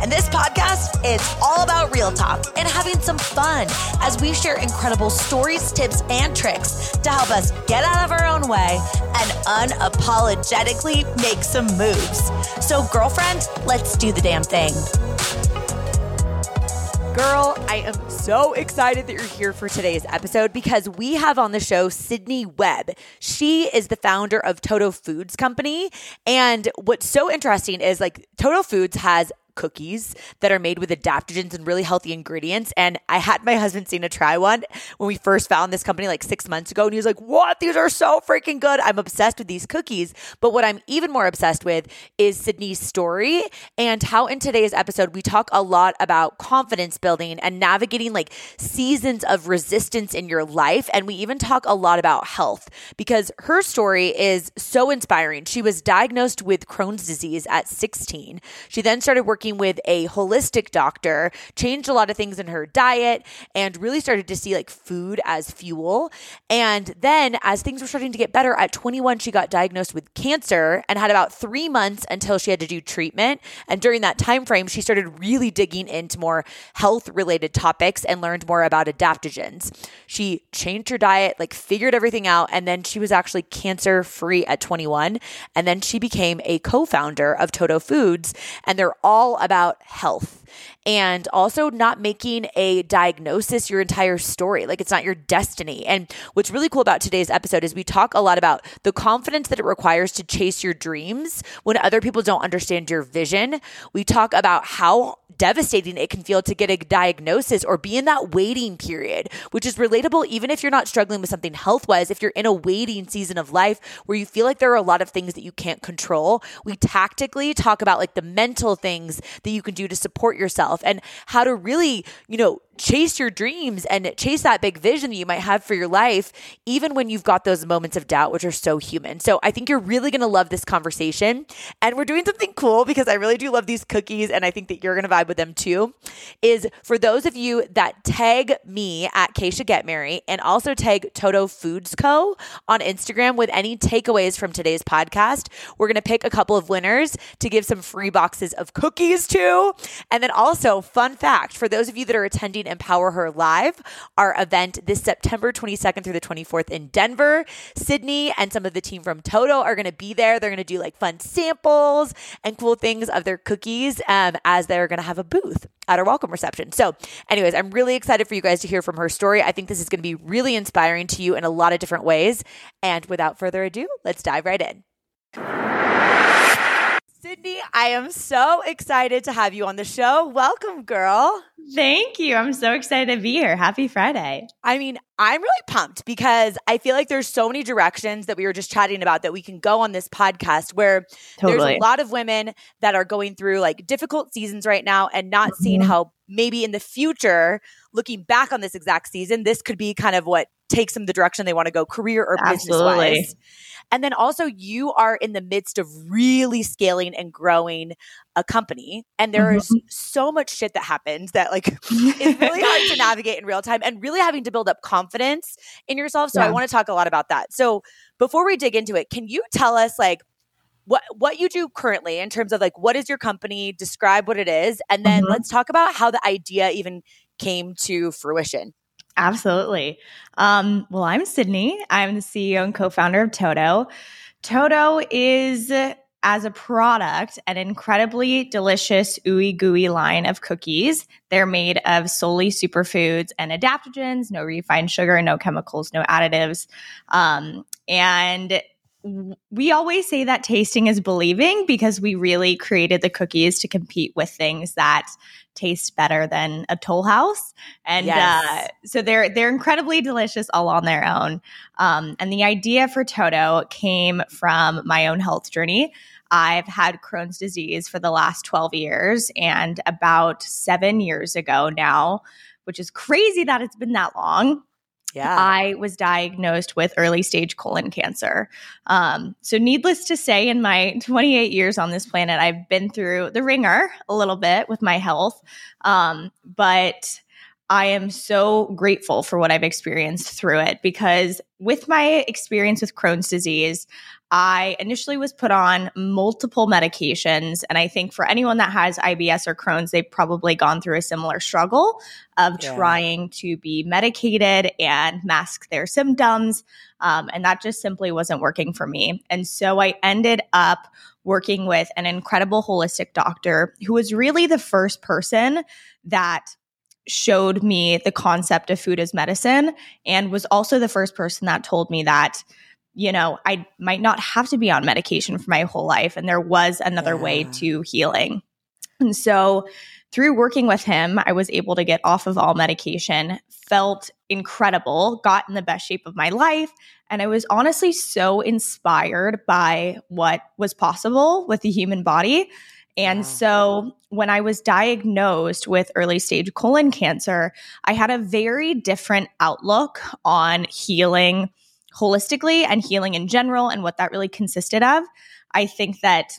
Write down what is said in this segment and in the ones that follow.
And this podcast is all about real talk and having some fun as we share incredible stories, tips, and tricks to help us get out of our own way and unapologetically make some moves. So, girlfriend, let's do the damn thing. Girl, I am so excited that you're here for today's episode because we have on the show Sydney Webb. She is the founder of Toto Foods Company. And what's so interesting is like Toto Foods has cookies that are made with adaptogens and really healthy ingredients. And I had my husband Sina try one when we first found this company like 6 months ago. And he was like, what? These are so freaking good. I'm obsessed with these cookies. But what I'm even more obsessed with is Sydney's story and how in today's episode, we talk a lot about confidence building and navigating like seasons of resistance in your life. And we even talk a lot about health because her story is so inspiring. She was diagnosed with Crohn's disease at 16. She then started working with a holistic doctor, changed a lot of things in her diet, and really started to see like food as fuel. And then as things were starting to get better, at 21, she got diagnosed with cancer and had about 3 months until she had to do treatment. And during that time frame, she started really digging into more health-related topics and learned more about adaptogens. She changed her diet, like figured everything out, and then she was actually cancer-free at 21. And then she became a co-founder of Toto Foods, and they're all about health. And also not making a diagnosis your entire story. Like it's not your destiny. And what's really cool about today's episode is we talk a lot about the confidence that it requires to chase your dreams when other people don't understand your vision. We talk about how devastating it can feel to get a diagnosis or be in that waiting period, which is relatable even if you're not struggling with something health-wise. If you're in a waiting season of life where you feel like there are a lot of things that you can't control, we tactically talk about like the mental things that you can do to support yourself and how to really, chase your dreams and chase that big vision that you might have for your life, even when you've got those moments of doubt, which are so human. So I think you're really going to love this conversation. And we're doing something cool because I really do love these cookies. And I think that you're going to vibe with them too, is for those of you that tag me at Kacia Ghetmiri and also tag Toto Foods Co. on Instagram with any takeaways from today's podcast, we're going to pick a couple of winners to give some free boxes of cookies to. And then also, fun fact, for those of you that are attending Empower Her Live, our event this September 22nd through the 24th in Denver. Sydney and some of the team from Toto are going to be there. They're going to do like fun samples and cool things of their cookies as they're going to have a booth at our welcome reception. So anyways, I'm really excited for you guys to hear from her story. I think this is going to be really inspiring to you in a lot of different ways. And without further ado, let's dive right in. Sydney, I am so excited to have you on the show. Welcome, girl. Thank you. I'm so excited to be here. Happy Friday. I mean, I'm really pumped because I feel like there's so many directions that we were just chatting about that we can go on this podcast where There's a lot of women that are going through like difficult seasons right now and not seeing how maybe in the future, looking back on this exact season, this could be kind of what takes them the direction they want to go career or business-wise. And then also you are in the midst of really scaling and growing a company. And there is so much shit that happens that like it's really hard to navigate in real time and really having to build up confidence in yourself. So I want to talk a lot about that. So before we dig into it, can you tell us like what you do currently in terms of like, what is your company? Describe what it is. And then let's talk about how the idea even came to fruition. Absolutely. Well, I'm Sydney. I'm the CEO and co-founder of Toto. Toto is, as a product, an incredibly delicious ooey gooey line of cookies. They're made of solely superfoods and adaptogens, no refined sugar, no chemicals, no additives. And we always say that tasting is believing because we really created the cookies to compete with things that taste better than a Toll House. And so they're incredibly delicious all on their own. And the idea for Toto came from my own health journey. I've had Crohn's disease for the last 12 years and about 7 years ago now, which is crazy that it's been that long. Yeah. I was diagnosed with early stage colon cancer. So needless to say, in my 28 years on this planet, I've been through the ringer a little bit with my health. But I am so grateful for what I've experienced through it, because with my experience with Crohn's disease, I initially was put on multiple medications. And I think for anyone that has IBS or Crohn's, they've probably gone through a similar struggle of trying to be medicated and mask their symptoms. And that just simply wasn't working for me. And so I ended up working with an incredible holistic doctor who was really the first person that showed me the concept of food as medicine, and was also the first person that told me that, you know, I might not have to be on medication for my whole life, and there was another way to healing. And so through working with him, I was able to get off of all medication, felt incredible, got in the best shape of my life. And I was honestly so inspired by what was possible with the human body. And so when I was diagnosed with early stage colon cancer, I had a very different outlook on healing holistically and healing in general and what that really consisted of. I think that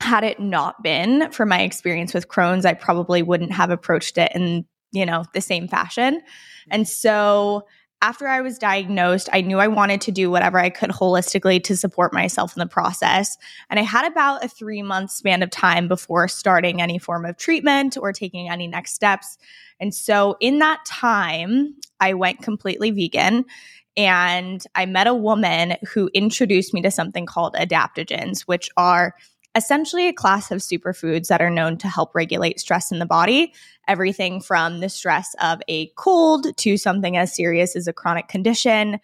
had it not been for my experience with Crohn's, I probably wouldn't have approached it in, you know, the same fashion. And so after I was diagnosed, I knew I wanted to do whatever I could holistically to support myself in the process. And I had about a 3-month span of time before starting any form of treatment or taking any next steps. And so in that time, I went completely vegan. And I met a woman who introduced me to something called adaptogens, which are essentially a class of superfoods that are known to help regulate stress in the body, everything from the stress of a cold to something as serious as a chronic condition.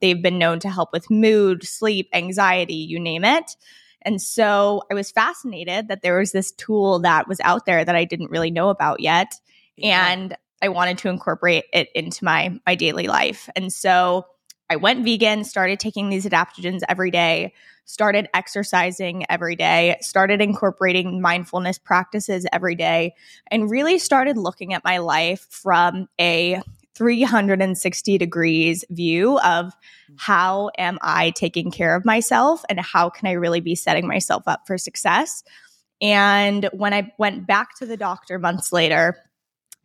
They've been known to help with mood, sleep, anxiety, you name it. And so I was fascinated that there was this tool that was out there that I didn't really know about yet. And I wanted to incorporate it into my daily life. And so I went vegan, started taking these adaptogens every day, started exercising every day, started incorporating mindfulness practices every day, and really started looking at my life from a 360 degrees view of how am I taking care of myself and how can I really be setting myself up for success. And when I went back to the doctor months later,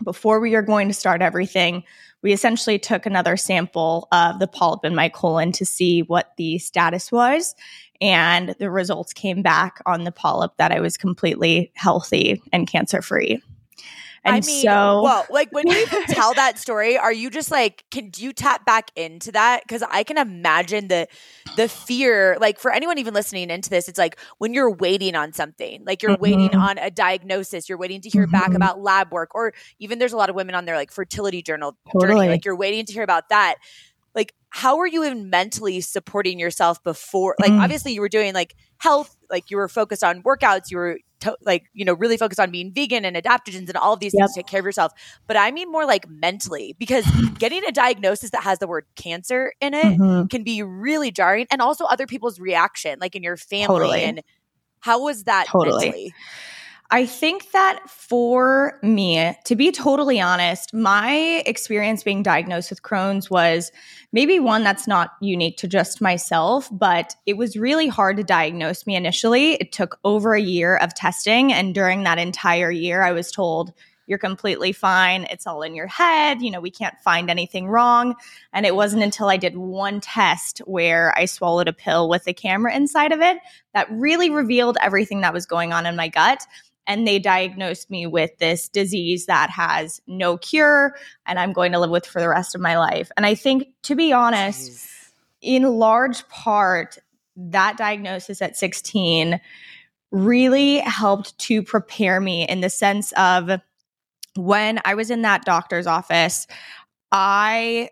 before we were going to start everything, we essentially took another sample of the polyp in my colon to see what the status was, and the results came back on the polyp that I was completely healthy and cancer-free. And I mean, so, well, like when you tell that story, are you just like, do you tap back into that? Because I can imagine the fear, like for anyone even listening into this, it's like when you're waiting on something, like you're waiting on a diagnosis, you're waiting to hear back about lab work, or even there's a lot of women on their like fertility journal journey, like you're waiting to hear about that. Like, how are you even mentally supporting yourself before? Like, obviously you were doing like health, like you were focused on workouts, you were like, you know, really focused on being vegan and adaptogens and all of these things to take care of yourself. But I mean more like mentally, because getting a diagnosis that has the word cancer in it can be really jarring. And also other people's reaction, like in your family. And how was that mentally? I think that for me, to be totally honest, my experience being diagnosed with Crohn's was maybe one that's not unique to just myself, but it was really hard to diagnose me initially. It took over a year of testing, and during that entire year, I was told, "You're completely fine. It's all in your head. You know, we can't find anything wrong." And it wasn't until I did one test where I swallowed a pill with a camera inside of it that really revealed everything that was going on in my gut. And they diagnosed me with this disease that has no cure, and I'm going to live with for the rest of my life. And I think, to be honest, in large part, that diagnosis at 16 really helped to prepare me in the sense of when I was in that doctor's office, I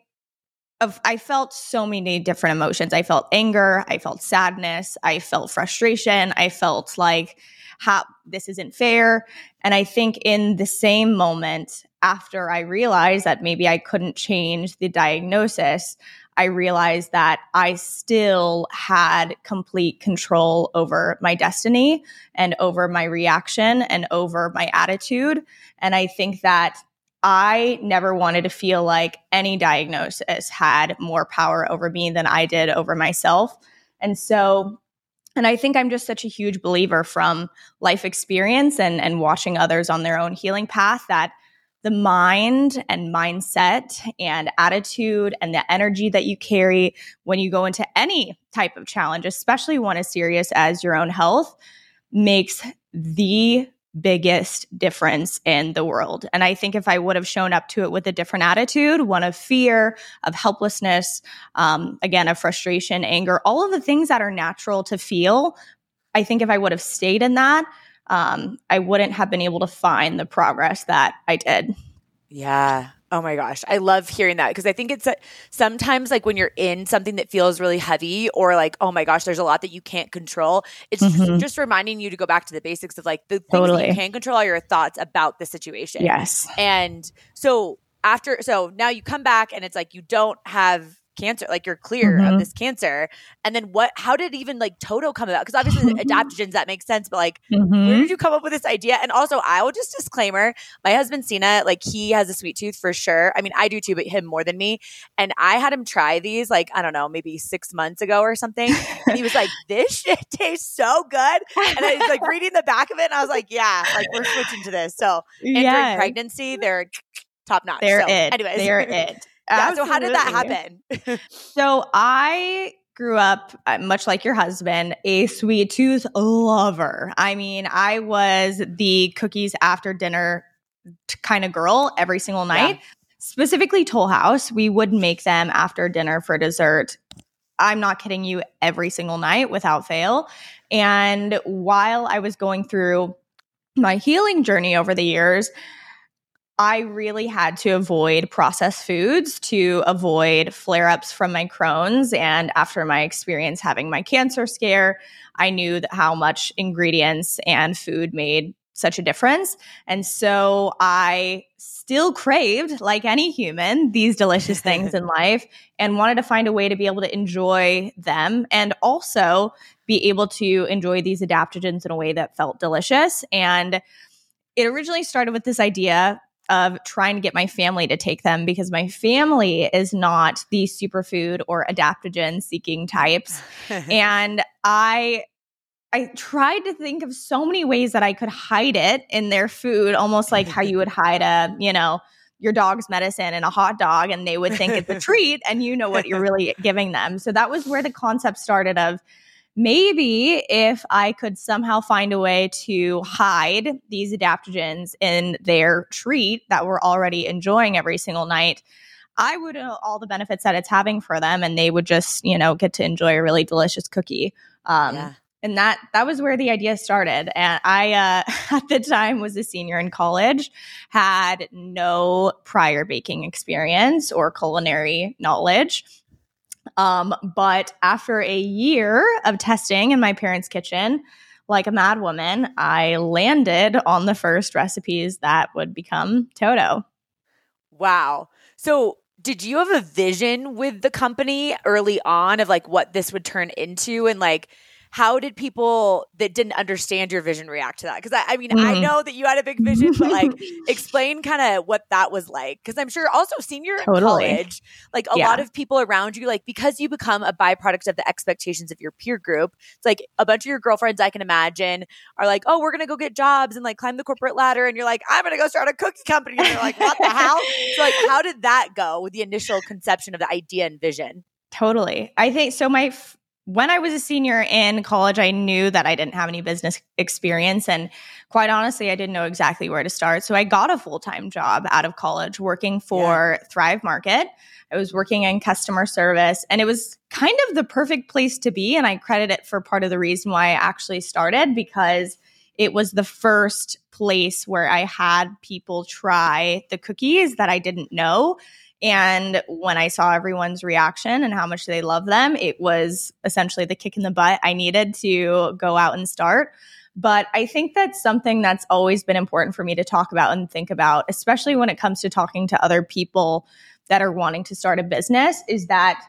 felt so many different emotions. I felt anger. I felt sadness. I felt frustration. I felt like, how this isn't fair. And I think in the same moment, after I realized that maybe I couldn't change the diagnosis, I realized that I still had complete control over my destiny and over my reaction and over my attitude. And I think that I never wanted to feel like any diagnosis had more power over me than I did over myself. And I think I'm just such a huge believer from life experience and watching others on their own healing path that the mind and mindset and attitude and the energy that you carry when you go into any type of challenge, especially one as serious as your own health, makes the biggest difference in the world. And I think if I would have shown up to it with a different attitude, one of fear, of helplessness, again, of frustration, anger, all of the things that are natural to feel, I think if I would have stayed in that, I wouldn't have been able to find the progress that I did. Yeah. Oh my gosh. I love hearing that because I think it's sometimes like when you're in something that feels really heavy or like, oh my gosh, there's a lot that you can't control. It's just reminding you to go back to the basics of like the things that you can control are your thoughts about the situation. Yes. And so now you come back and it's like, you don't have cancer, like you're clear of this cancer. And then how did even like Toto come about? Because obviously the adaptogens, that makes sense. But like, where did you come up with this idea? And also I will just disclaimer, my husband, Sina, like he has a sweet tooth for sure. I mean, I do too, but him more than me. And I had him try these, like, I don't know, maybe 6 months ago or something. And he was like, this shit tastes so good. And I was like reading the back of it. And I was like, yeah, like we're switching to this. So during pregnancy, they're top notch. They're it. Yeah, so how did that happen? So I grew up, much like your husband, a sweet tooth lover. I mean, I was the cookies after dinner kind of girl every single night. Yeah. Specifically Toll House, we would make them after dinner for dessert. I'm not kidding you, every single night without fail. And while I was going through my healing journey over the years, I really had to avoid processed foods to avoid flare-ups from my Crohn's. And after my experience having my cancer scare, I knew that how much ingredients and food made such a difference. And so I still craved, like any human, these delicious things in life and wanted to find a way to be able to enjoy them and also be able to enjoy these adaptogens in a way that felt delicious. And it originally started with this idea of trying to get my family to take them because my family is not the superfood or adaptogen seeking types. And I tried to think of so many ways that I could hide it in their food, almost like how you would hide your dog's medicine in a hot dog and they would think it's a treat and you know what you're really giving them. So that was where the concept started of maybe if I could somehow find a way to hide these adaptogens in their treat that we're already enjoying every single night, I would know all the benefits that it's having for them and they would just, get to enjoy a really delicious cookie. And that was where the idea started. And I, at the time, was a senior in college, had no prior baking experience or culinary knowledge. But after a year of testing in my parents' kitchen, like a mad woman, I landed on the first recipes that would become Toto. Wow. So did you have a vision with the company early on of like what this would turn into and like how did people that didn't understand your vision react to that? Because I know that you had a big vision, but like explain kind of what that was like. Because I'm sure also senior in college, like a lot of people around you, like because you become a byproduct of the expectations of your peer group, it's like a bunch of your girlfriends I can imagine are like, oh, we're going to go get jobs and like climb the corporate ladder. And you're like, I'm going to go start a cookie company. And they're like, what the hell? So like, how did that go with the initial conception of the idea and vision? Totally. I think so. When I was a senior in college, I knew that I didn't have any business experience. And quite honestly, I didn't know exactly where to start. So I got a full-time job out of college working for Thrive Market. I was working in customer service and it was kind of the perfect place to be. And I credit it for part of the reason why I actually started because it was the first place where I had people try the cookies that I didn't know. And when I saw everyone's reaction and how much they love them, it was essentially the kick in the butt I needed to go out and start. But I think that's something that's always been important for me to talk about and think about, especially when it comes to talking to other people that are wanting to start a business, is that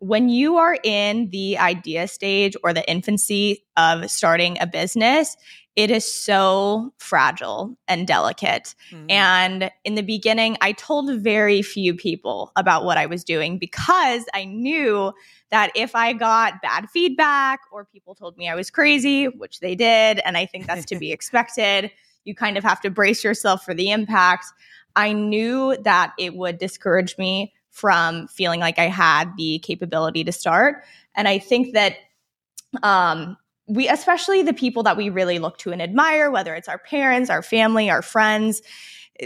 when you are in the idea stage or the infancy of starting a business, it is so fragile and delicate. Mm-hmm. And in the beginning, I told very few people about what I was doing because I knew that if I got bad feedback or people told me I was crazy, which they did, and I think that's to be expected, you kind of have to brace yourself for the impact. I knew that it would discourage me from feeling like I had the capability to start. And I think that we, especially the people that we really look to and admire, whether it's our parents, our family, our friends,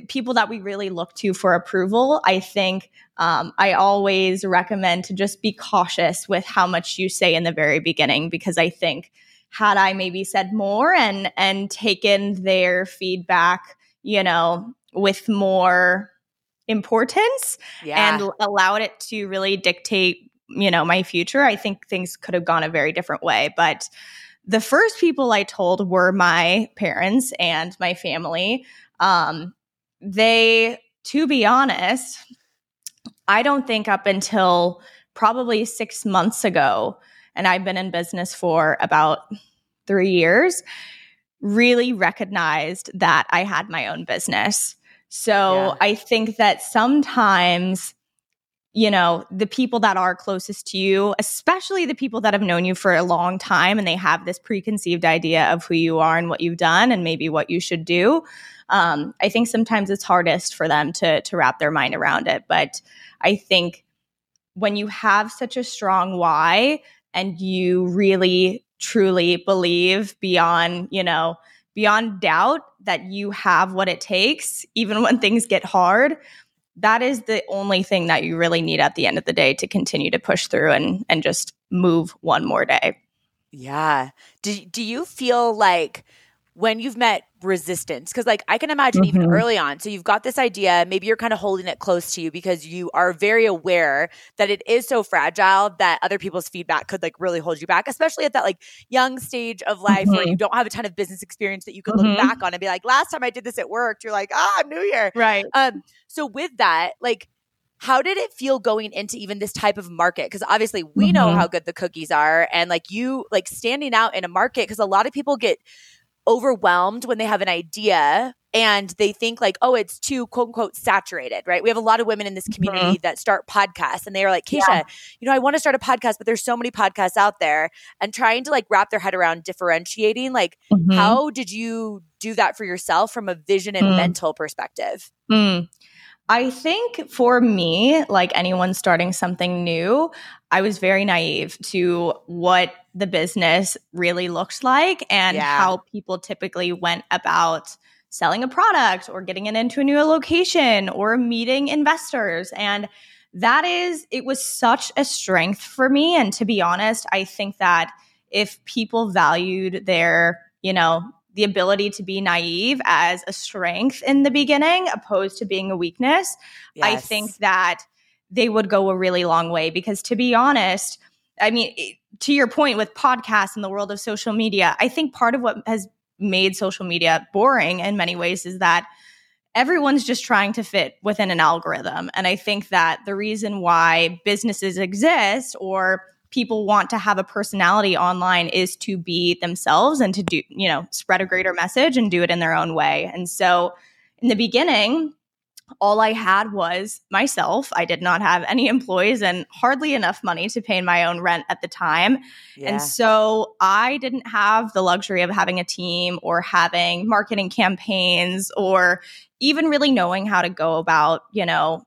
people that we really look to for approval, I think I always recommend to just be cautious with how much you say in the very beginning, because I think had I maybe said more and taken their feedback, you know, with more importance and allowed it to really dictate, you know, my future, I think things could have gone a very different way. But the first people I told were my parents and my family. They, to be honest, I don't think up until probably 6 months ago, and I've been in business for about 3 years, really recognized that I had my own business. So I think that sometimes, you know, the people that are closest to you, especially the people that have known you for a long time and they have this preconceived idea of who you are and what you've done and maybe what you should do, I think sometimes it's hardest for them to wrap their mind around it. But I think when you have such a strong why and you really truly believe beyond, you know, beyond doubt that you have what it takes, even when things get hard, that is the only thing that you really need at the end of the day to continue to push through and just move one more day. Yeah. Do you feel like when you've met resistance, because like I can imagine even early on, so you've got this idea, maybe you're kind of holding it close to you because you are very aware that it is so fragile that other people's feedback could like really hold you back, especially at that like young stage of life where you don't have a ton of business experience that you could look back on and be like, last time I did this, it worked. You're like, I'm new here. Right. So with that, like, how did it feel going into even this type of market? Because obviously we know how good the cookies are, and like you like standing out in a market, because a lot of people get overwhelmed when they have an idea and they think like, oh, it's too quote unquote saturated, right? We have a lot of women in this community that start podcasts and they are like, Kacia, you know, I want to start a podcast, but there's so many podcasts out there, and trying to like wrap their head around differentiating. Like, how did you do that for yourself from a vision and mental perspective? I think for me, like anyone starting something new, I was very naive to what the business really looked like and how people typically went about selling a product or getting it into a new location or meeting investors. And that is, it was such a strength for me. And to be honest, I think that if people valued their, you know, the ability to be naive as a strength in the beginning, opposed to being a weakness, I think that they would go a really long way. Because to be honest, I mean, to your point with podcasts and the world of social media, I think part of what has made social media boring in many ways is that everyone's just trying to fit within an algorithm. And I think that the reason why businesses exist or people want to have a personality online is to be themselves and to do, you know, spread a greater message and do it in their own way. And so in the beginning, all I had was myself. I did not have any employees and hardly enough money to pay my own rent at the time. Yeah. And so I didn't have the luxury of having a team or having marketing campaigns or even really knowing how to go about, you know,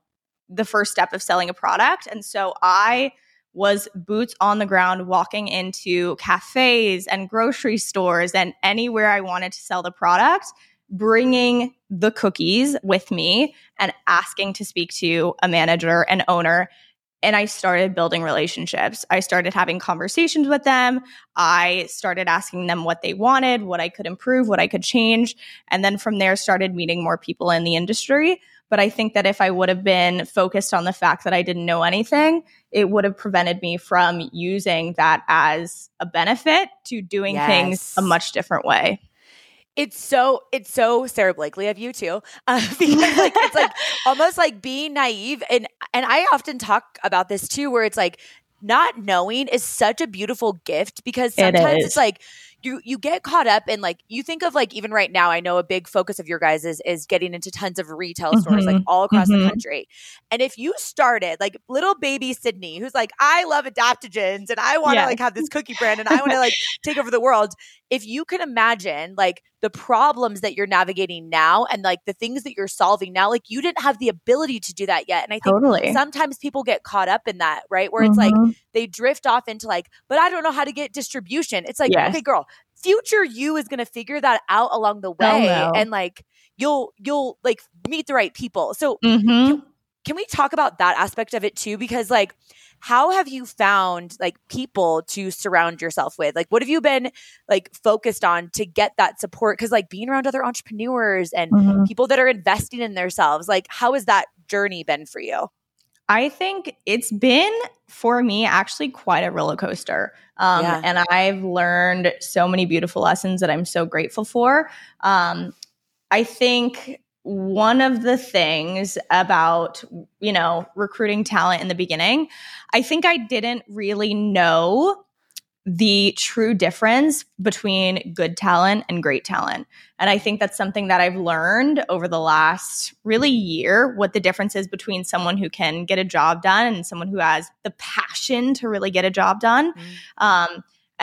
the first step of selling a product. And so I was boots on the ground, walking into cafes and grocery stores and anywhere I wanted to sell the product, bringing the cookies with me and asking to speak to a manager and owner. And I started building relationships. I started having conversations with them. I started asking them what they wanted, what I could improve, what I could change. And then from there, started meeting more people in the industry. But I think that if I would have been focused on the fact that I didn't know anything, it would have prevented me from using that as a benefit to doing things a much different way. It's so Sarah Blakely of you too, because like it's like almost like being naive, and I often talk about this too, where it's like not knowing is such a beautiful gift, because sometimes it's like you get caught up in, like, you think of, like, even right now, I know a big focus of your guys is getting into tons of retail stores, like, all across the country. And if you started, like, little baby Sydney, who's like, I love adaptogens and I want to, like, have this cookie brand and I want to, like, take over the world. If you can imagine, like, the problems that you're navigating now and, like, the things that you're solving now, like, you didn't have the ability to do that yet. And I think sometimes people get caught up in that, right? Where it's like, they drift off into, like, but I don't know how to get distribution. It's like, okay, girl, future you is going to figure that out along the way. And, like, you'll like meet the right people. So can we talk about that aspect of it too? Because, like, how have you found, like, people to surround yourself with? Like, what have you been, like, focused on to get that support? Because, like, being around other entrepreneurs and people that are investing in themselves, like, how has that journey been for you? I think it's been, for me, actually quite a roller coaster. And I've learned so many beautiful lessons that I'm so grateful for. I think one of the things about, you know, recruiting talent in the beginning, I think I didn't really know the true difference between good talent and great talent. And I think that's something that I've learned over the last really year, what the difference is between someone who can get a job done and someone who has the passion to really get a job done. And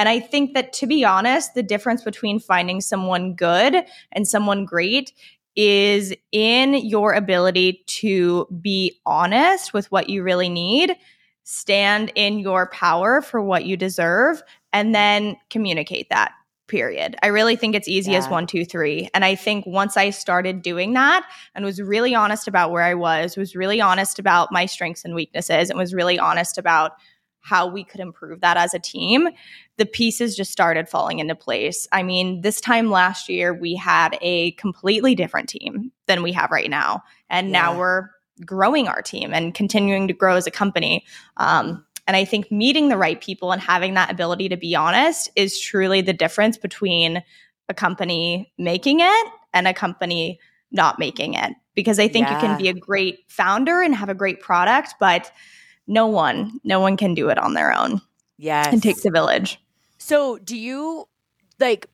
I think that, to be honest, the difference between finding someone good and someone great is in your ability to be honest with what you really need, stand in your power for what you deserve, and then communicate that, period. I really think it's easy as 1, 2, 3. And I think once I started doing that and was really honest about where I was really honest about my strengths and weaknesses, and was really honest about how we could improve that as a team, the pieces just started falling into place. I mean, this time last year, we had a completely different team than we have right now. And now we're growing our team and continuing to grow as a company. And I think meeting the right people and having that ability to be honest is truly the difference between a company making it and a company not making it. Because I think you can be a great founder and have a great product, but no one can do it on their own. Yes. It takes a village. So do you, like,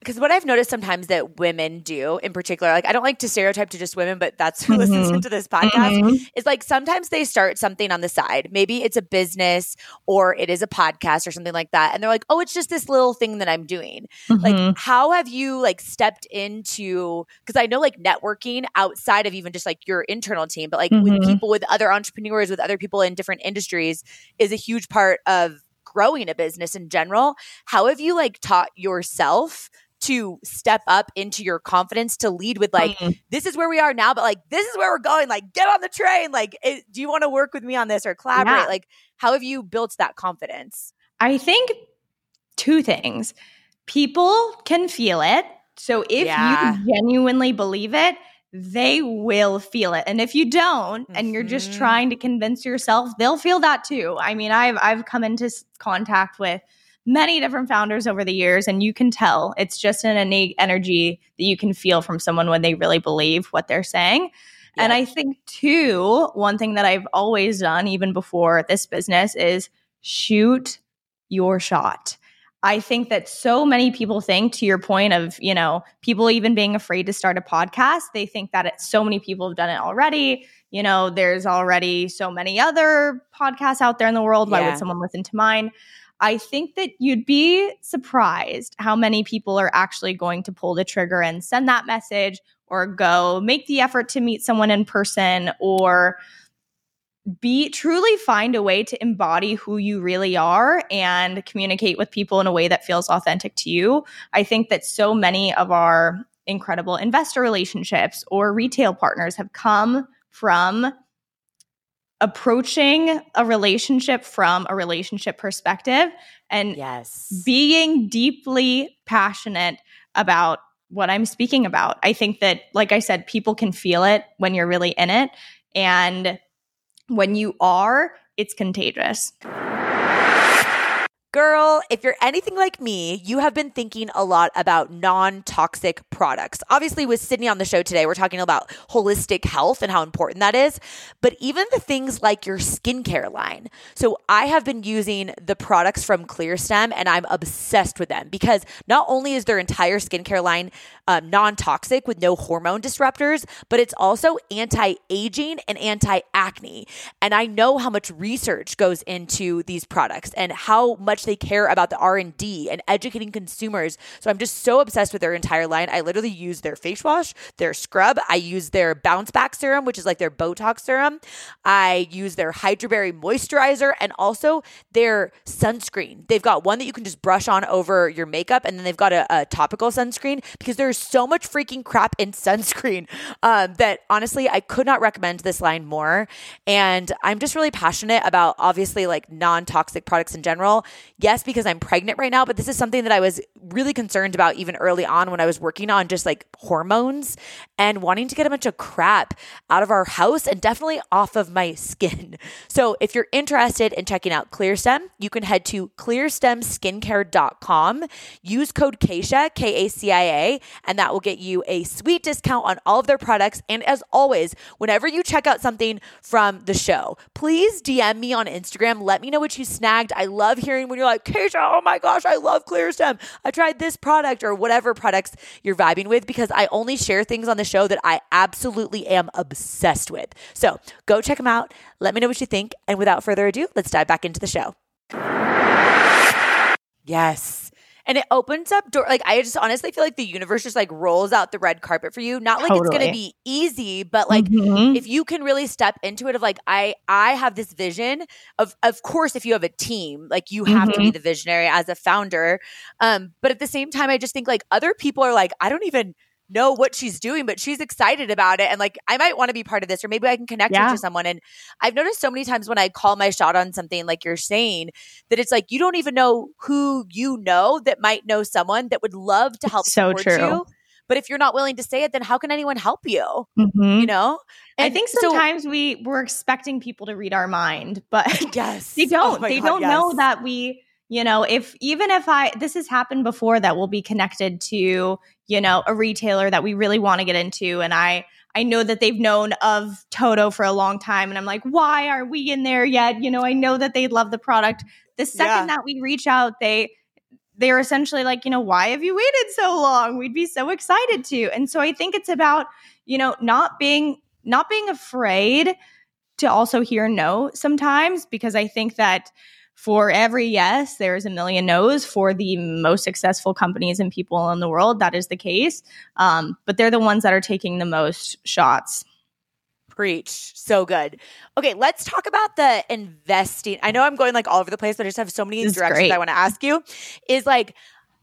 because what I've noticed sometimes that women do in particular, like, I don't like to stereotype to just women, but that's who listens to this podcast, is, like, sometimes they start something on the side. Maybe it's a business or it is a podcast or something like that. And they're like, oh, it's just this little thing that I'm doing. Like, how have you, like, stepped into, because I know, like, networking outside of even just, like, your internal team, but, like, with people, with other entrepreneurs, with other people in different industries is a huge part of growing a business in general. How have you, like, taught yourself to step up into your confidence to lead with, like, this is where we are now, but, like, this is where we're going, like, get on the train, like, do you want to work with me on this or collaborate? Like, how have you built that confidence? I think two things. People can feel it. So if you genuinely believe it, they will feel it. And if you don't, and you're just trying to convince yourself, they'll feel that too. I mean, I've come into contact with many different founders over the years, and you can tell it's just an innate energy that you can feel from someone when they really believe what they're saying. Yeah. And I think too, one thing that I've always done, even before this business, is shoot your shot. I think that so many people think, to your point of, you know, people even being afraid to start a podcast, they think that so many people have done it already. You know, there's already so many other podcasts out there in the world. Why would someone listen to mine? I think that you'd be surprised how many people are actually going to pull the trigger and send that message or go make the effort to meet someone in person or truly find a way to embody who you really are and communicate with people in a way that feels authentic to you. I think that so many of our incredible investor relationships or retail partners have come from approaching a relationship from a relationship perspective and being deeply passionate about what I'm speaking about. I think that, like I said, people can feel it when you're really in it. And when you are, it's contagious. Girl, if you're anything like me, you have been thinking a lot about non-toxic products. Obviously, with Sydney on the show today, we're talking about holistic health and how important that is, but even the things like your skincare line. So I have been using the products from ClearStem, and I'm obsessed with them because not only is their entire skincare line non-toxic with no hormone disruptors, but it's also anti-aging and anti-acne. And I know how much research goes into these products and how much they care about the R&D and educating consumers. So I'm just so obsessed with their entire line. I literally use their face wash, their scrub. I use their bounce back serum, which is like their Botox serum. I use their Hydra Berry moisturizer and also their sunscreen. They've got one that you can just brush on over your makeup, and then they've got a topical sunscreen because there's so much freaking crap in sunscreen that honestly, I could not recommend this line more. And I'm just really passionate about obviously like non-toxic products in general. Yes, because I'm pregnant right now, but this is something that I was really concerned about even early on when I was working on just like hormones and wanting to get a bunch of crap out of our house and definitely off of my skin. So if you're interested in checking out ClearStem, you can head to clearstemskincare.com, use code Kacia, K-A-C-I-A, and that will get you a sweet discount on all of their products. And as always, whenever you check out something from the show, please DM me on Instagram. Let me know what you snagged. I love hearing when you're like, Kacia, oh my gosh, I love ClearStem. I tried this product or whatever products you're vibing with, because I only share things on the show that I absolutely am obsessed with. So go check them out. Let me know what you think. And without further ado, let's dive back into the show. Yes. And it opens up doors. Like, I just honestly feel like the universe just like rolls out the red carpet for you. Not like totally. It's going to be easy, but like if you can really step into it of like, I have this vision of course, if you have a team, like you have to be the visionary as a founder. But at the same time, I just think like other people are like, I don't even know what she's doing, but she's excited about it. And like, I might want to be part of this, or maybe I can connect her to someone. And I've noticed so many times when I call my shot on something like you're saying, that it's like, you don't even know who you know that might know someone that would love to help support you. But if you're not willing to say it, then how can anyone help you? You know? And I think sometimes we're expecting people to read our mind, but they don't. Know that we... You know, this has happened before, that we'll be connected to, you know, a retailer that we really want to get into. And I know that they've known of Toto for a long time. And I'm like, why are we in there yet? You know, I know that they love the product. The second that we reach out, they're essentially like, you know, why have you waited so long? We'd be so excited to. And so I think it's about, you know, not being afraid to also hear no sometimes, because I think that for every yes, there's a million no's. For the most successful companies and people in the world, that is the case. But they're the ones that are taking the most shots. Preach. So good. Okay, let's talk about the investing. I know I'm going like all over the place, but I just have so many directions I want to ask you. Is like,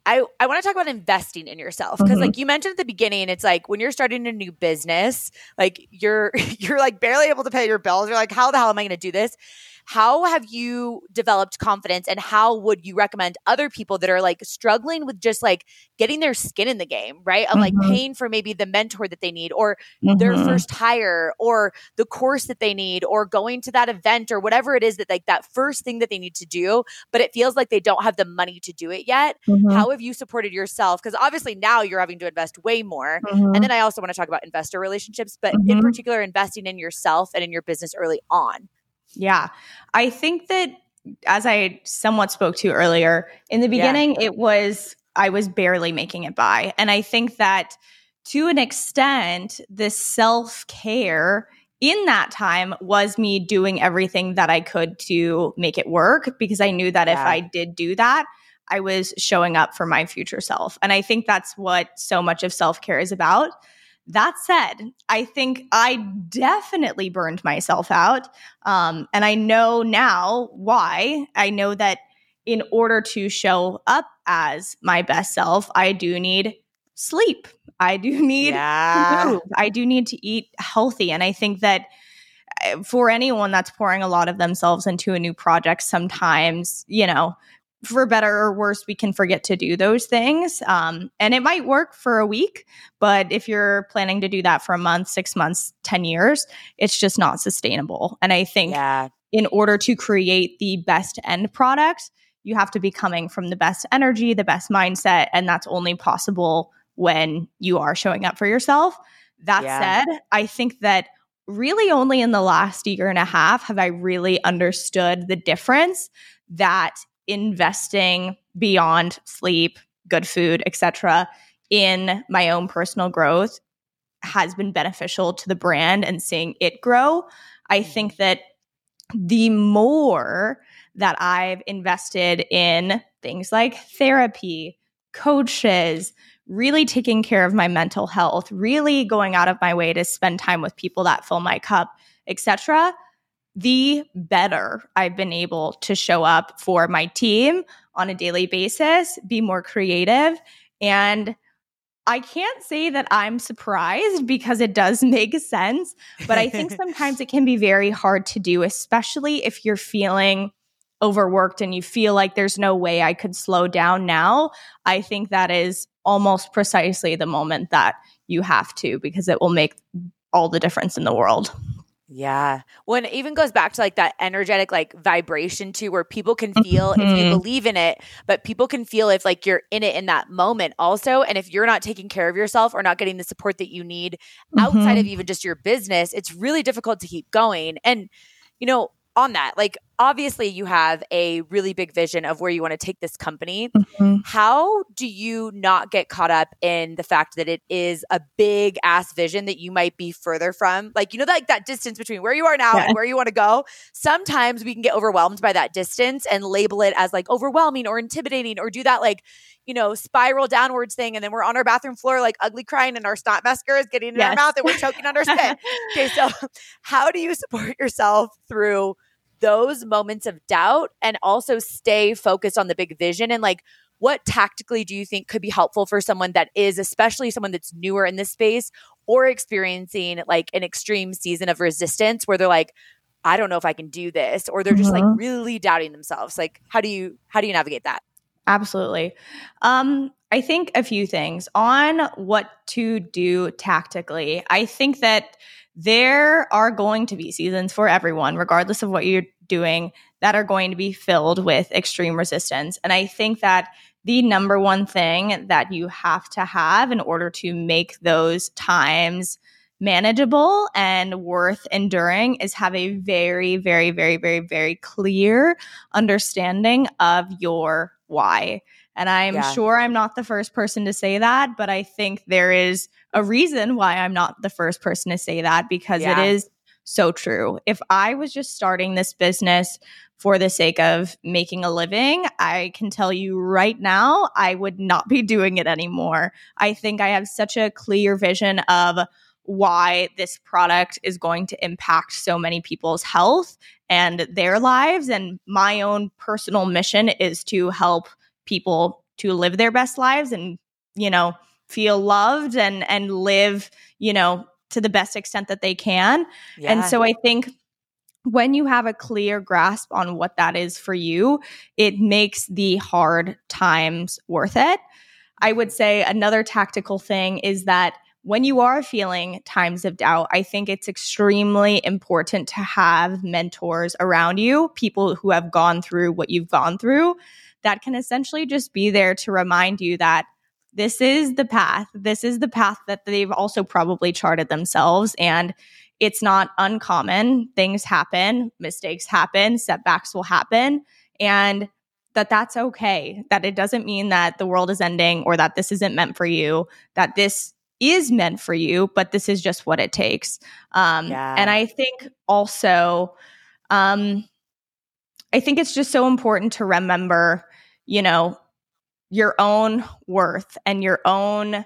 I want to talk about investing in yourself, because like you mentioned at the beginning, it's like when you're starting a new business, like you're like barely able to pay your bills. You're like, how the hell am I going to do this? How have you developed confidence, and how would you recommend other people that are like struggling with just like getting their skin in the game, right? Of like paying for maybe the mentor that they need, or their first hire, or the course that they need, or going to that event, or whatever it is that like that first thing that they need to do, but it feels like they don't have the money to do it yet. How have you supported yourself? Because obviously now you're having to invest way more. And then I also want to talk about investor relationships, but in particular, investing in yourself and in your business early on. Yeah. I think that, as I somewhat spoke to earlier, in the beginning, I was barely making it by. And I think that to an extent, this self-care in that time was me doing everything that I could to make it work, because I knew that if I did do that, I was showing up for my future self. And I think that's what so much of self-care is about. That said, I think I definitely burned myself out. And I know now why. I know that in order to show up as my best self, I do need sleep. I do need to move. I do need to eat healthy. And I think that for anyone that's pouring a lot of themselves into a new project, sometimes, you know, for better or worse, we can forget to do those things. And it might work for a week, but if you're planning to do that for a month, 6 months, 10 years, it's just not sustainable. And I think in order to create the best end product, you have to be coming from the best energy, the best mindset, and that's only possible when you are showing up for yourself. That said, I think that really only in the last year and a half have I really understood the difference that investing beyond sleep, good food, etc., in my own personal growth has been beneficial to the brand and seeing it grow. I think that the more that I've invested in things like therapy, coaches, really taking care of my mental health, really going out of my way to spend time with people that fill my cup, etc., the better I've been able to show up for my team on a daily basis, be more creative. And I can't say that I'm surprised because it does make sense, but I think sometimes it can be very hard to do, especially if you're feeling overworked and you feel like there's no way I could slow down now. I think that is almost precisely the moment that you have to, because it will make all the difference in the world. Yeah. Well, it even goes back to like that energetic like vibration too, where people can feel if you believe in it, but people can feel if like you're in it in that moment also. And if you're not taking care of yourself or not getting the support that you need outside of even just your business, it's really difficult to keep going. And, you know, on that, like obviously you have a really big vision of where you want to take this company. How do you not get caught up in the fact that it is a big ass vision that you might be further from? Like, you know, like that distance between where you are now and where you want to go. Sometimes we can get overwhelmed by that distance and label it as like overwhelming or intimidating or do that like, you know, spiral downwards thing. And then we're on our bathroom floor, like ugly crying and our snot mascara is getting in our mouth and we're choking on our spit. Okay. So how do you support yourself through those moments of doubt and also stay focused on the big vision? And like, what tactically do you think could be helpful for someone that is, especially someone that's newer in this space or experiencing like an extreme season of resistance where they're like, I don't know if I can do this, or they're just like really doubting themselves. Like, how do you navigate that? Absolutely. I think a few things on what to do tactically. I think that there are going to be seasons for everyone, regardless of what you're doing, that are going to be filled with extreme resistance. And I think that the number one thing that you have to have in order to make those times manageable and worth enduring is have a very, very, very, very, very clear understanding of your why. And I'm sure I'm not the first person to say that, but I think there is a reason why I'm not the first person to say that, because it is so true. If I was just starting this business for the sake of making a living, I can tell you right now, I would not be doing it anymore. I think I have such a clear vision of why this product is going to impact so many people's health and their lives. And my own personal mission is to help people to live their best lives and, you know, feel loved and live, you know, to the best extent that they can. Yeah. And so I think when you have a clear grasp on what that is for you, it makes the hard times worth it. I would say another tactical thing is that when you are feeling times of doubt, I think it's extremely important to have mentors around you, people who have gone through what you've gone through, that can essentially just be there to remind you that this is the path. This is the path that they've also probably charted themselves. And it's not uncommon. Things happen, mistakes happen, setbacks will happen. And that's okay, that it doesn't mean that the world is ending or that this isn't meant for you, that this is meant for you, but this is just what it takes. And I think also, I think it's just so important to remember, you know, your own worth and your own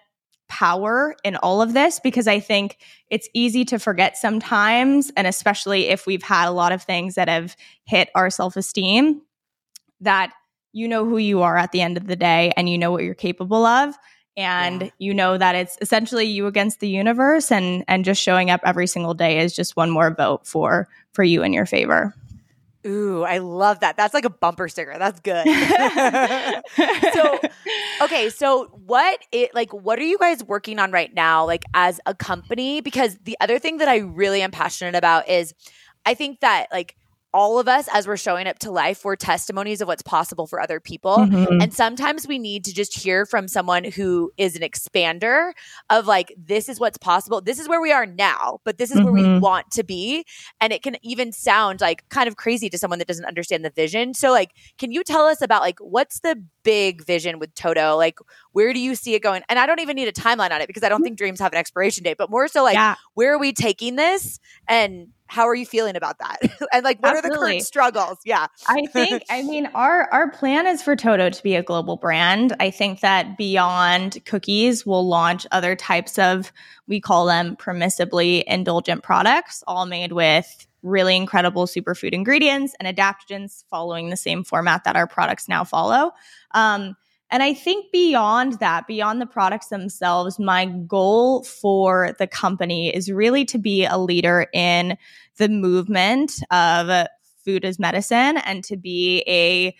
power in all of this, because I think it's easy to forget sometimes, and especially if we've had a lot of things that have hit our self-esteem, that you know who you are at the end of the day and you know what you're capable of. And you know that it's essentially you against the universe, and just showing up every single day is just one more vote for you in your favor. Ooh, I love that. That's like a bumper sticker. That's good. So what are you guys working on right now, like as a company? Because the other thing that I really am passionate about is I think that like all of us, as we're showing up to life, we're testimonies of what's possible for other people. Mm-hmm. And sometimes we need to just hear from someone who is an expander of like, this is what's possible. This is where we are now, but this is where we want to be. And it can even sound like kind of crazy to someone that doesn't understand the vision. So like, can you tell us about like, what's the big vision with Toto? Like, where do you see it going? And I don't even need a timeline on it because I don't think dreams have an expiration date, but more so like, where are we taking this? And how are you feeling about that? And like, what are the current struggles? Yeah. I think, I mean, our plan is for Toto to be a global brand. I think that beyond cookies, we'll launch other types of, we call them permissibly indulgent products, all made with really incredible superfood ingredients and adaptogens following the same format that our products now follow. And I think beyond that, beyond the products themselves, my goal for the company is really to be a leader in the movement of food as medicine and to be a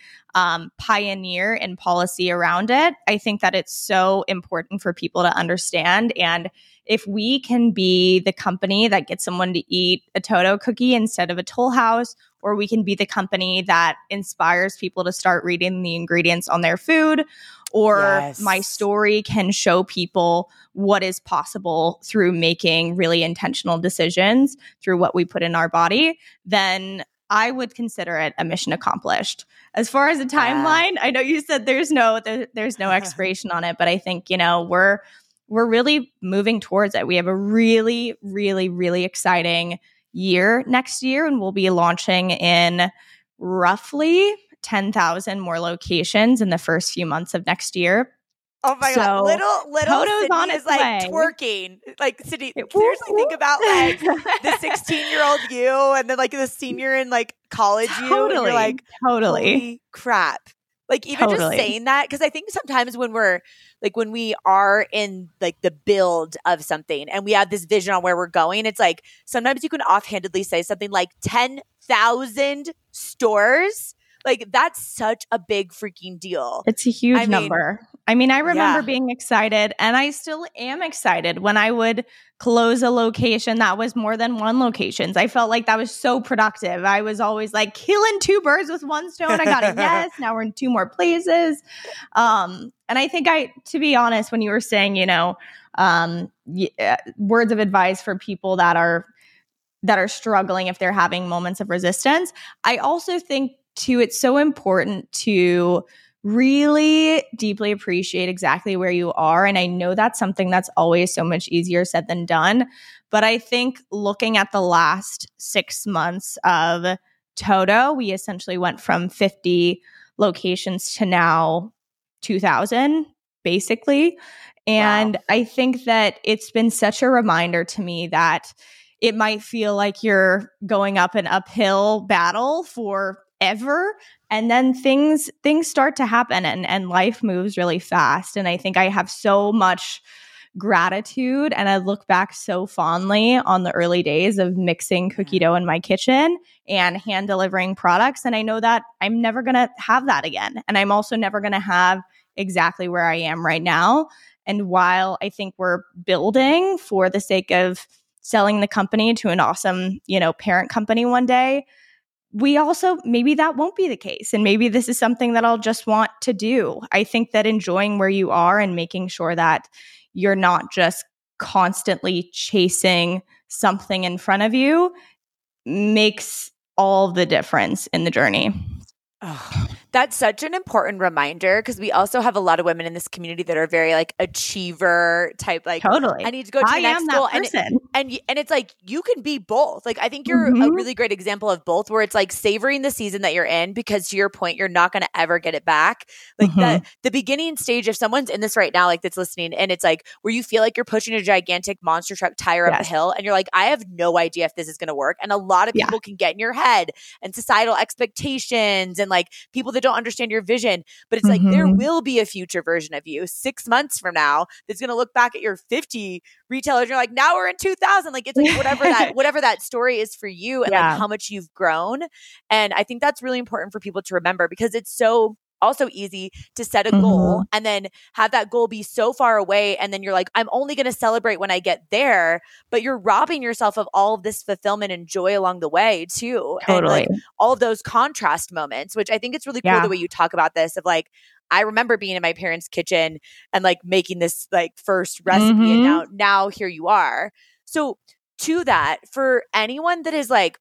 pioneer in policy around it. I think that it's so important for people to understand. And if we can be the company that gets someone to eat a Toto cookie instead of a Toll House, or we can be the company that inspires people to start reading the ingredients on their food, or my story can show people what is possible through making really intentional decisions through what we put in our body, then I would consider it a mission accomplished. As far as a timeline, I know you said there's no expiration on it, but I think, you know, we're really moving towards it. We have a really, really, really exciting year next year, and we'll be launching in roughly 10,000 more locations in the first few months of next year. Oh my God. Little Sydney on is like way. Twerking. Like Sydney, seriously think about like the 16-year-old you and then like the senior in like college you. And you're like, holy crap. Like even just saying that, because I think sometimes when we're like, when we are in like the build of something and we have this vision on where we're going, it's like sometimes you can offhandedly say something like 10,000 stores. Like that's such a big freaking deal. It's a huge number. I remember being excited, and I still am excited when I would close a location that was more than one location. I felt like that was so productive. I was always like killing two birds with one stone. I got a yes. Now we're in two more places. And I think to be honest, when you were saying, you know, words of advice for people that are struggling if they're having moments of resistance, I also think too, it's so important to really deeply appreciate exactly where you are. And I know that's something that's always so much easier said than done. But I think looking at the last 6 months of Toto, we essentially went from 50 locations to now 2,000, basically. And I think that it's been such a reminder to me that it might feel like you're going up an uphill battle for ever. And then things start to happen and life moves really fast. And I think I have so much gratitude, and I look back so fondly on the early days of mixing cookie dough in my kitchen and hand delivering products. And I know that I'm never going to have that again. And I'm also never going to have exactly where I am right now. And while I think we're building for the sake of selling the company to an awesome, you know, parent company one day, we also, maybe that won't be the case. And maybe this is something that I'll just want to do. I think that enjoying where you are and making sure that you're not just constantly chasing something in front of you makes all the difference in the journey. Oh, that's such an important reminder, because we also have a lot of women in this community that are very like achiever type, like I need to go to the next goal. And it's like, you can be both. Like, I think you're a really great example of both, where it's like savoring the season that you're in, because to your point, you're not going to ever get it back. Like the beginning stage, if someone's in this right now, like that's listening, and it's like where you feel like you're pushing a gigantic monster truck tire up a hill, and you're like, I have no idea if this is going to work. And a lot of people can get in your head, and societal expectations, and like people that don't understand your vision. But it's like, there will be a future version of you 6 months from now that's going to look back at your 50 retailers. You're like, now we're in 2,000. Like, it's like whatever that story is for you, and like how much you've grown. And I think that's really important for people to remember, because it's so also easy to set a goal and then have that goal be so far away. And then you're like, I'm only going to celebrate when I get there, but you're robbing yourself of all of this fulfillment and joy along the way too. Totally. And like, all of those contrast moments, which I think it's really cool the way you talk about this of like, I remember being in my parents' kitchen and like making this like first recipe and now here you are. So to that, for anyone that is like,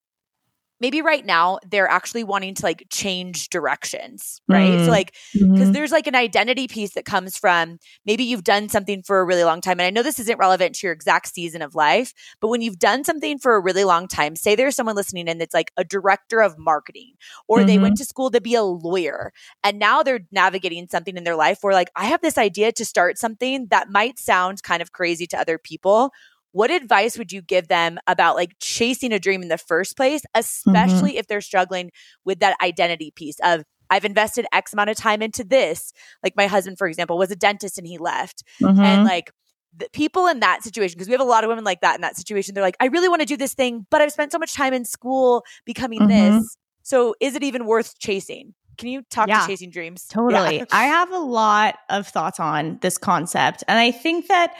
maybe right now they're actually wanting to like change directions, right? So like, because there's like an identity piece that comes from maybe you've done something for a really long time. And I know this isn't relevant to your exact season of life, but when you've done something for a really long time, say there's someone listening in that's like a director of marketing, or they went to school to be a lawyer and now they're navigating something in their life where like, I have this idea to start something that might sound kind of crazy to other people. What advice would you give them about like chasing a dream in the first place, especially if they're struggling with that identity piece of I've invested X amount of time into this. Like my husband, for example, was a dentist and he left. And like the people in that situation, because we have a lot of women like that in that situation, they're like, I really want to do this thing, but I've spent so much time in school becoming this. So is it even worth chasing? Can you talk to chasing dreams? Totally. Yeah. I have a lot of thoughts on this concept. And I think that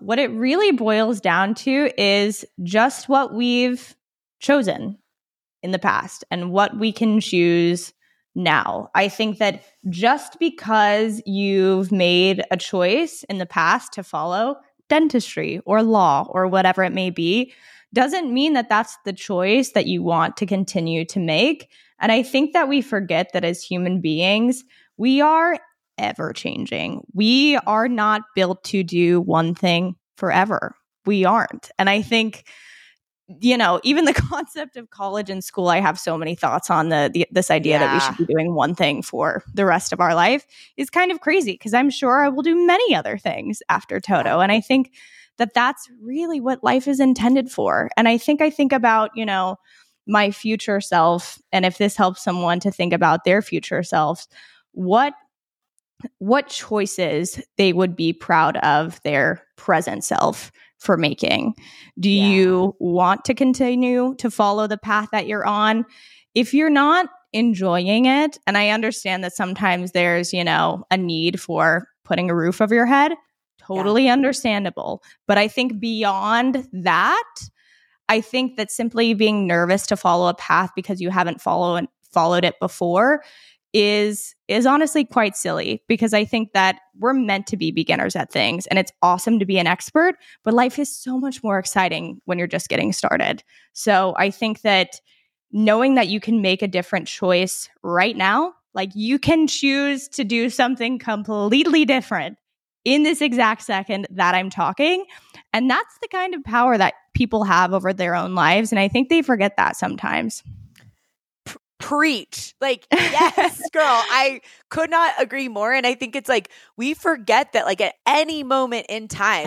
what it really boils down to is just what we've chosen in the past and what we can choose now. I think that just because you've made a choice in the past to follow dentistry or law or whatever it may be, doesn't mean that that's the choice that you want to continue to make. And I think that we forget that as human beings, we are ever changing. We are not built to do one thing forever. We aren't. And I think, you know, even the concept of college and school, I have so many thoughts on this idea that we should be doing one thing for the rest of our life is kind of crazy because I'm sure I will do many other things after Toto. And I think that that's really what life is intended for. And I think about, you know, my future self, and if this helps someone to think about their future selves, what choices they would be proud of their present self for making. Do you want to continue to follow the path that you're on? If you're not enjoying it, and I understand that sometimes there's, you know, a need for putting a roof over your head, totally understandable. But I think beyond that, I think that simply being nervous to follow a path because you haven't followed it before is honestly quite silly, because I think that we're meant to be beginners at things and it's awesome to be an expert, but life is so much more exciting when you're just getting started. So I think that knowing that you can make a different choice right now, like you can choose to do something completely different in this exact second that I'm talking. And that's the kind of power that people have over their own lives. And I think they forget that sometimes. Preach. Like, yes, girl, I could not agree more. And I think it's like, we forget that like at any moment in time,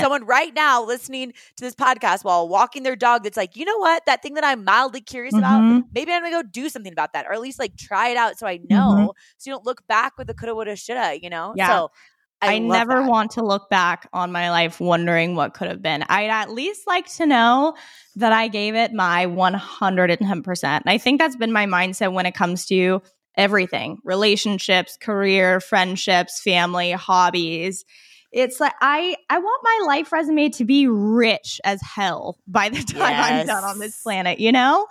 someone right now listening to this podcast while walking their dog, that's like, you know what, that thing that I'm mildly curious about, maybe I'm going to go do something about that, or at least like try it out. So I know, so you don't look back with the coulda, woulda, shoulda, you know? Yeah. So I never want to look back on my life wondering what could have been. I'd at least like to know that I gave it my 110%. And I think that's been my mindset when it comes to everything, relationships, career, friendships, family, hobbies. It's like I want my life resume to be rich as hell by the time I'm done on this planet, you know?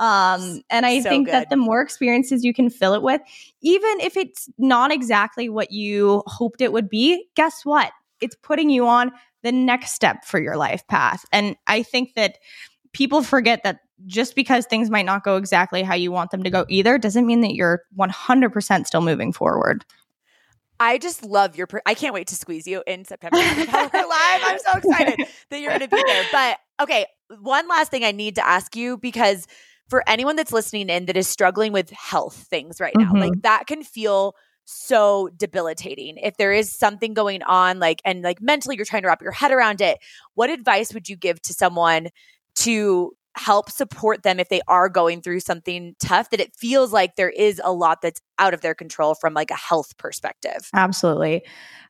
And I think that the more experiences you can fill it with, even if it's not exactly what you hoped it would be, guess what? It's putting you on the next step for your life path. And I think that people forget that just because things might not go exactly how you want them to go either, doesn't mean that you're 100% still moving forward. I just love your I can't wait to squeeze you in September. Empower Her Live. I'm so excited that you're going to be there. But okay, one last thing I need to ask you, because for anyone that's listening in that is struggling with health things right now, like that can feel so debilitating. If there is something going on, like, and like mentally you're trying to wrap your head around it, what advice would you give to someone to help support them if they are going through something tough that it feels like there is a lot that's out of their control from like a health perspective? Absolutely.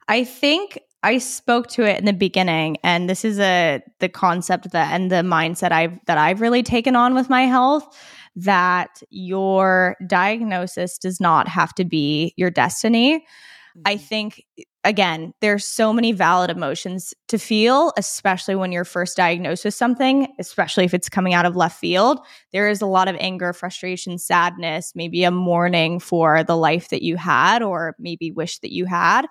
I think I spoke to it in the beginning, and this is the concept that and the mindset that I've really taken on with my health. that your diagnosis does not have to be your destiny. I think, again, there's so many valid emotions to feel, especially when you're first diagnosed with something, especially if it's coming out of left field. There is a lot of anger, frustration, sadness, maybe a mourning for the life that you had or maybe wish that you had.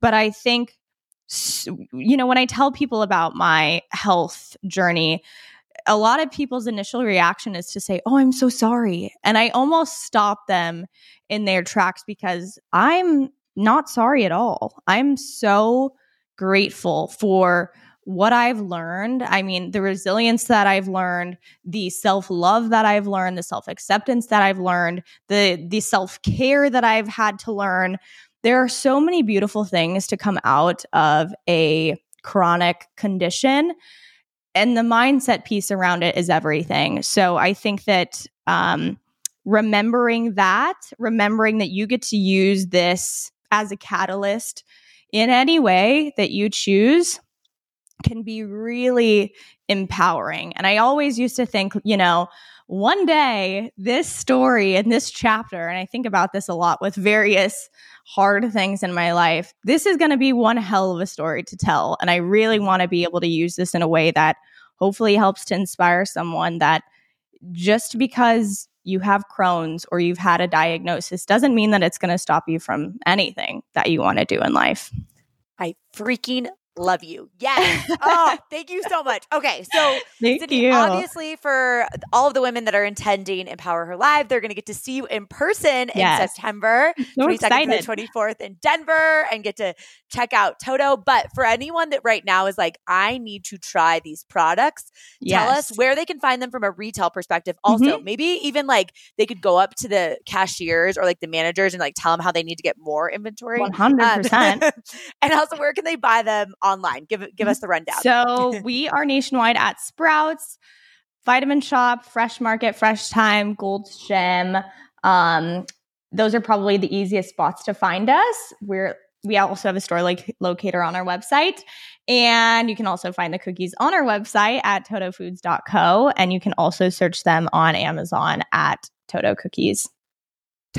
But I think, you know, when I tell people about my health journey, a lot of people's initial reaction is to say, "Oh, I'm so sorry." And I almost stop them in their tracks because I'm not sorry at all. I'm so grateful for what I've learned. I mean, the resilience that I've learned, the self-love that I've learned, the self-acceptance that I've learned, the self-care that I've had to learn. There are so many beautiful things to come out of a chronic condition, and the mindset piece around it is everything. So I think that remembering that you get to use this as a catalyst in any way that you choose can be really empowering. And I always used to think, you know, one day this story and this chapter, and I think about this a lot with various hard things in my life, this is going to be one hell of a story to tell. And I really want to be able to use this in a way that hopefully helps to inspire someone that just because you have Crohn's or you've had a diagnosis doesn't mean that it's going to stop you from anything that you want to do in life. I freaking love you. Yes. Oh, thank you so much. Okay. So Sydney, obviously for all of the women that are attending Empower Her Live, they're going to get to see you in person in September 22nd to 24th in Denver and get to check out Toto. But for anyone that right now is like, I need to try these products, tell us where they can find them from a retail perspective. Also, maybe even like they could go up to the cashiers or like the managers and like tell them how they need to get more inventory. 100%. And also, where can they buy them online? Give us the rundown. So we are nationwide at Sprouts, Vitamin Shop, Fresh Market, Fresh Time, Gold's Gym. Those are probably the easiest spots to find us. We also have a store locator on our website. And you can also find the cookies on our website at totofoods.co. And you can also search them on Amazon at Toto Cookies.